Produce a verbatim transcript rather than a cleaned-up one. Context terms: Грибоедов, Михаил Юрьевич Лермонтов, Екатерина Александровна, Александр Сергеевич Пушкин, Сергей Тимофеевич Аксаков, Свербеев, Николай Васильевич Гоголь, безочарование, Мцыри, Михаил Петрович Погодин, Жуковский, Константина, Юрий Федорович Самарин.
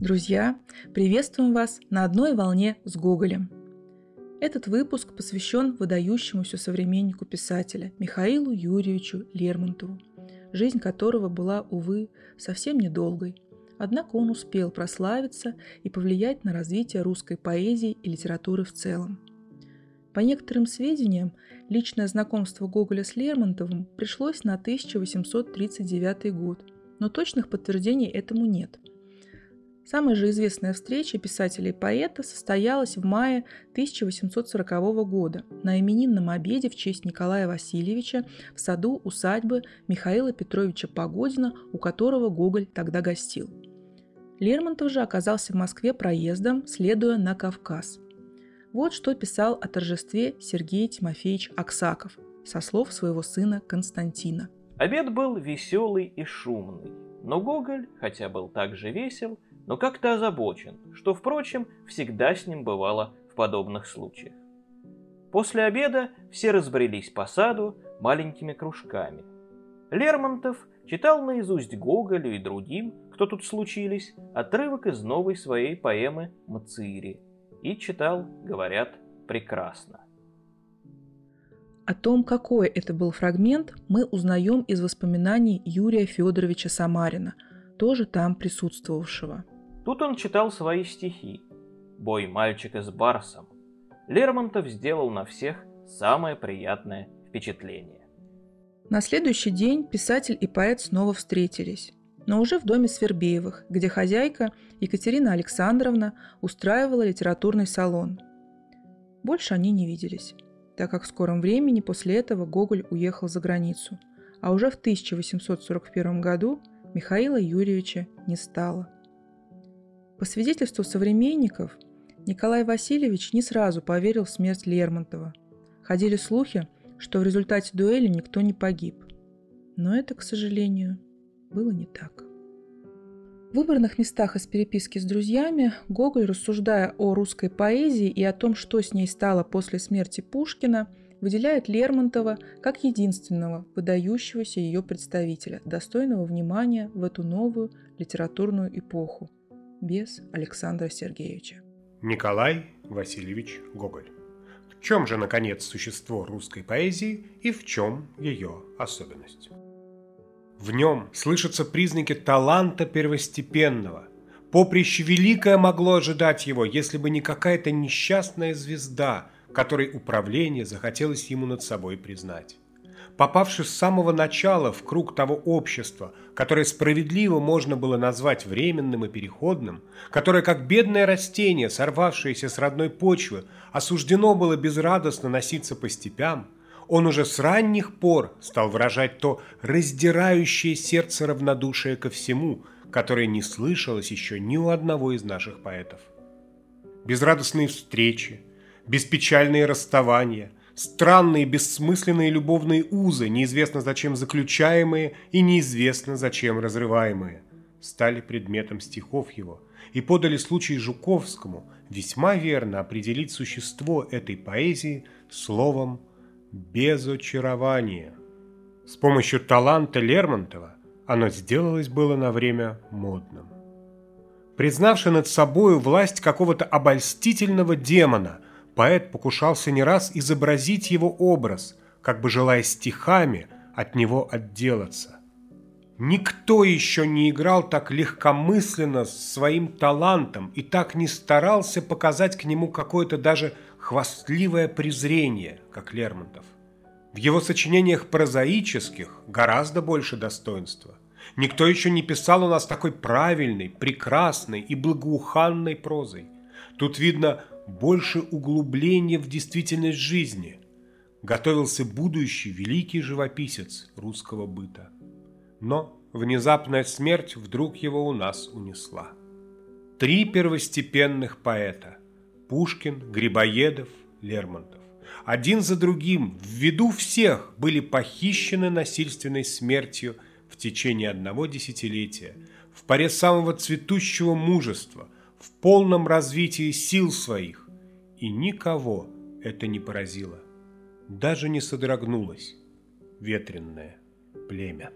Друзья, приветствуем вас на одной волне с Гоголем. Этот выпуск посвящен выдающемуся современнику писателя Михаилу Юрьевичу Лермонтову, жизнь которого была, увы, совсем недолгой. Однако он успел прославиться и повлиять на развитие русской поэзии и литературы в целом. По некоторым сведениям, личное знакомство Гоголя с Лермонтовым пришлось на тысяча восемьсот тридцать девятый год, но точных подтверждений этому нет. Самая же известная встреча писателя и поэта состоялась в мае тысяча восемьсот сорокового года на именинном обеде в честь Николая Васильевича в саду усадьбы Михаила Петровича Погодина, у которого Гоголь тогда гостил. Лермонтов же оказался в Москве проездом, следуя на Кавказ. Вот что писал о торжестве Сергей Тимофеевич Аксаков со слов своего сына Константина. Обед был веселый и шумный, но Гоголь, хотя был также весел, но как-то озабочен, что, впрочем, всегда с ним бывало в подобных случаях. После обеда все разбрелись по саду маленькими кружками. Лермонтов читал наизусть Гоголю и другим, кто тут случились, отрывок из новой своей поэмы «Мцыри». И читал, говорят, прекрасно. О том, какой это был фрагмент, мы узнаем из воспоминаний Юрия Федоровича Самарина, тоже там присутствовавшего. Тут он читал свои стихи «Бой мальчика с барсом». Лермонтов сделал на всех самое приятное впечатление. На следующий день писатель и поэт снова встретились, но уже в доме Свербеевых, где хозяйка Екатерина Александровна устраивала литературный салон. Больше они не виделись, так как в скором времени после этого Гоголь уехал за границу, а уже в тысяча восемьсот сорок первом году Михаила Юрьевича не стало. По свидетельству современников, Николай Васильевич не сразу поверил в смерть Лермонтова. Ходили слухи, что в результате дуэли никто не погиб. Но это, к сожалению, было не так. В выбранных местах из переписки с друзьями Гоголь, рассуждая о русской поэзии и о том, что с ней стало после смерти Пушкина, выделяет Лермонтова как единственного выдающегося ее представителя, достойного внимания в эту новую литературную эпоху, без Александра Сергеевича. Николай Васильевич Гоголь. В чем же, наконец, существо русской поэзии и в чем ее особенность? В нем слышатся признаки таланта первостепенного. Поприще великое могло ожидать его, если бы не какая-то несчастная звезда, которой управление захотелось ему над собой признать. Попавши с самого начала в круг того общества, которое справедливо можно было назвать временным и переходным, которое, как бедное растение, сорвавшееся с родной почвы, осуждено было безрадостно носиться по степям, он уже с ранних пор стал выражать то раздирающее сердце равнодушие ко всему, которое не слышалось еще ни у одного из наших поэтов. Безрадостные встречи, беспечальные расставания, странные бессмысленные любовные узы, неизвестно зачем заключаемые и неизвестно зачем разрываемые, стали предметом стихов его и подали случай Жуковскому весьма верно определить существо этой поэзии словом «безочарование». С помощью таланта Лермонтова оно сделалось было на время модным. Признавши над собою власть какого-то обольстительного демона, поэт покушался не раз изобразить его образ, как бы желая стихами от него отделаться. Никто еще не играл так легкомысленно с своим талантом и так не старался показать к нему какое-то даже хвастливое презрение, как Лермонтов. В его сочинениях прозаических гораздо больше достоинства. Никто еще не писал у нас такой правильной, прекрасной и благоуханной прозой. Тут видно больше углубления в действительность жизни. Готовился будущий великий живописец русского быта. Но внезапная смерть вдруг его у нас унесла. Три первостепенных поэта — Пушкин, Грибоедов, Лермонтов — один за другим, в виду всех, были похищены насильственной смертью в течение одного десятилетия, в поре самого цветущего мужества, в полном развитии сил своих. И никого это не поразило. Даже не содрогнулось ветреное племя.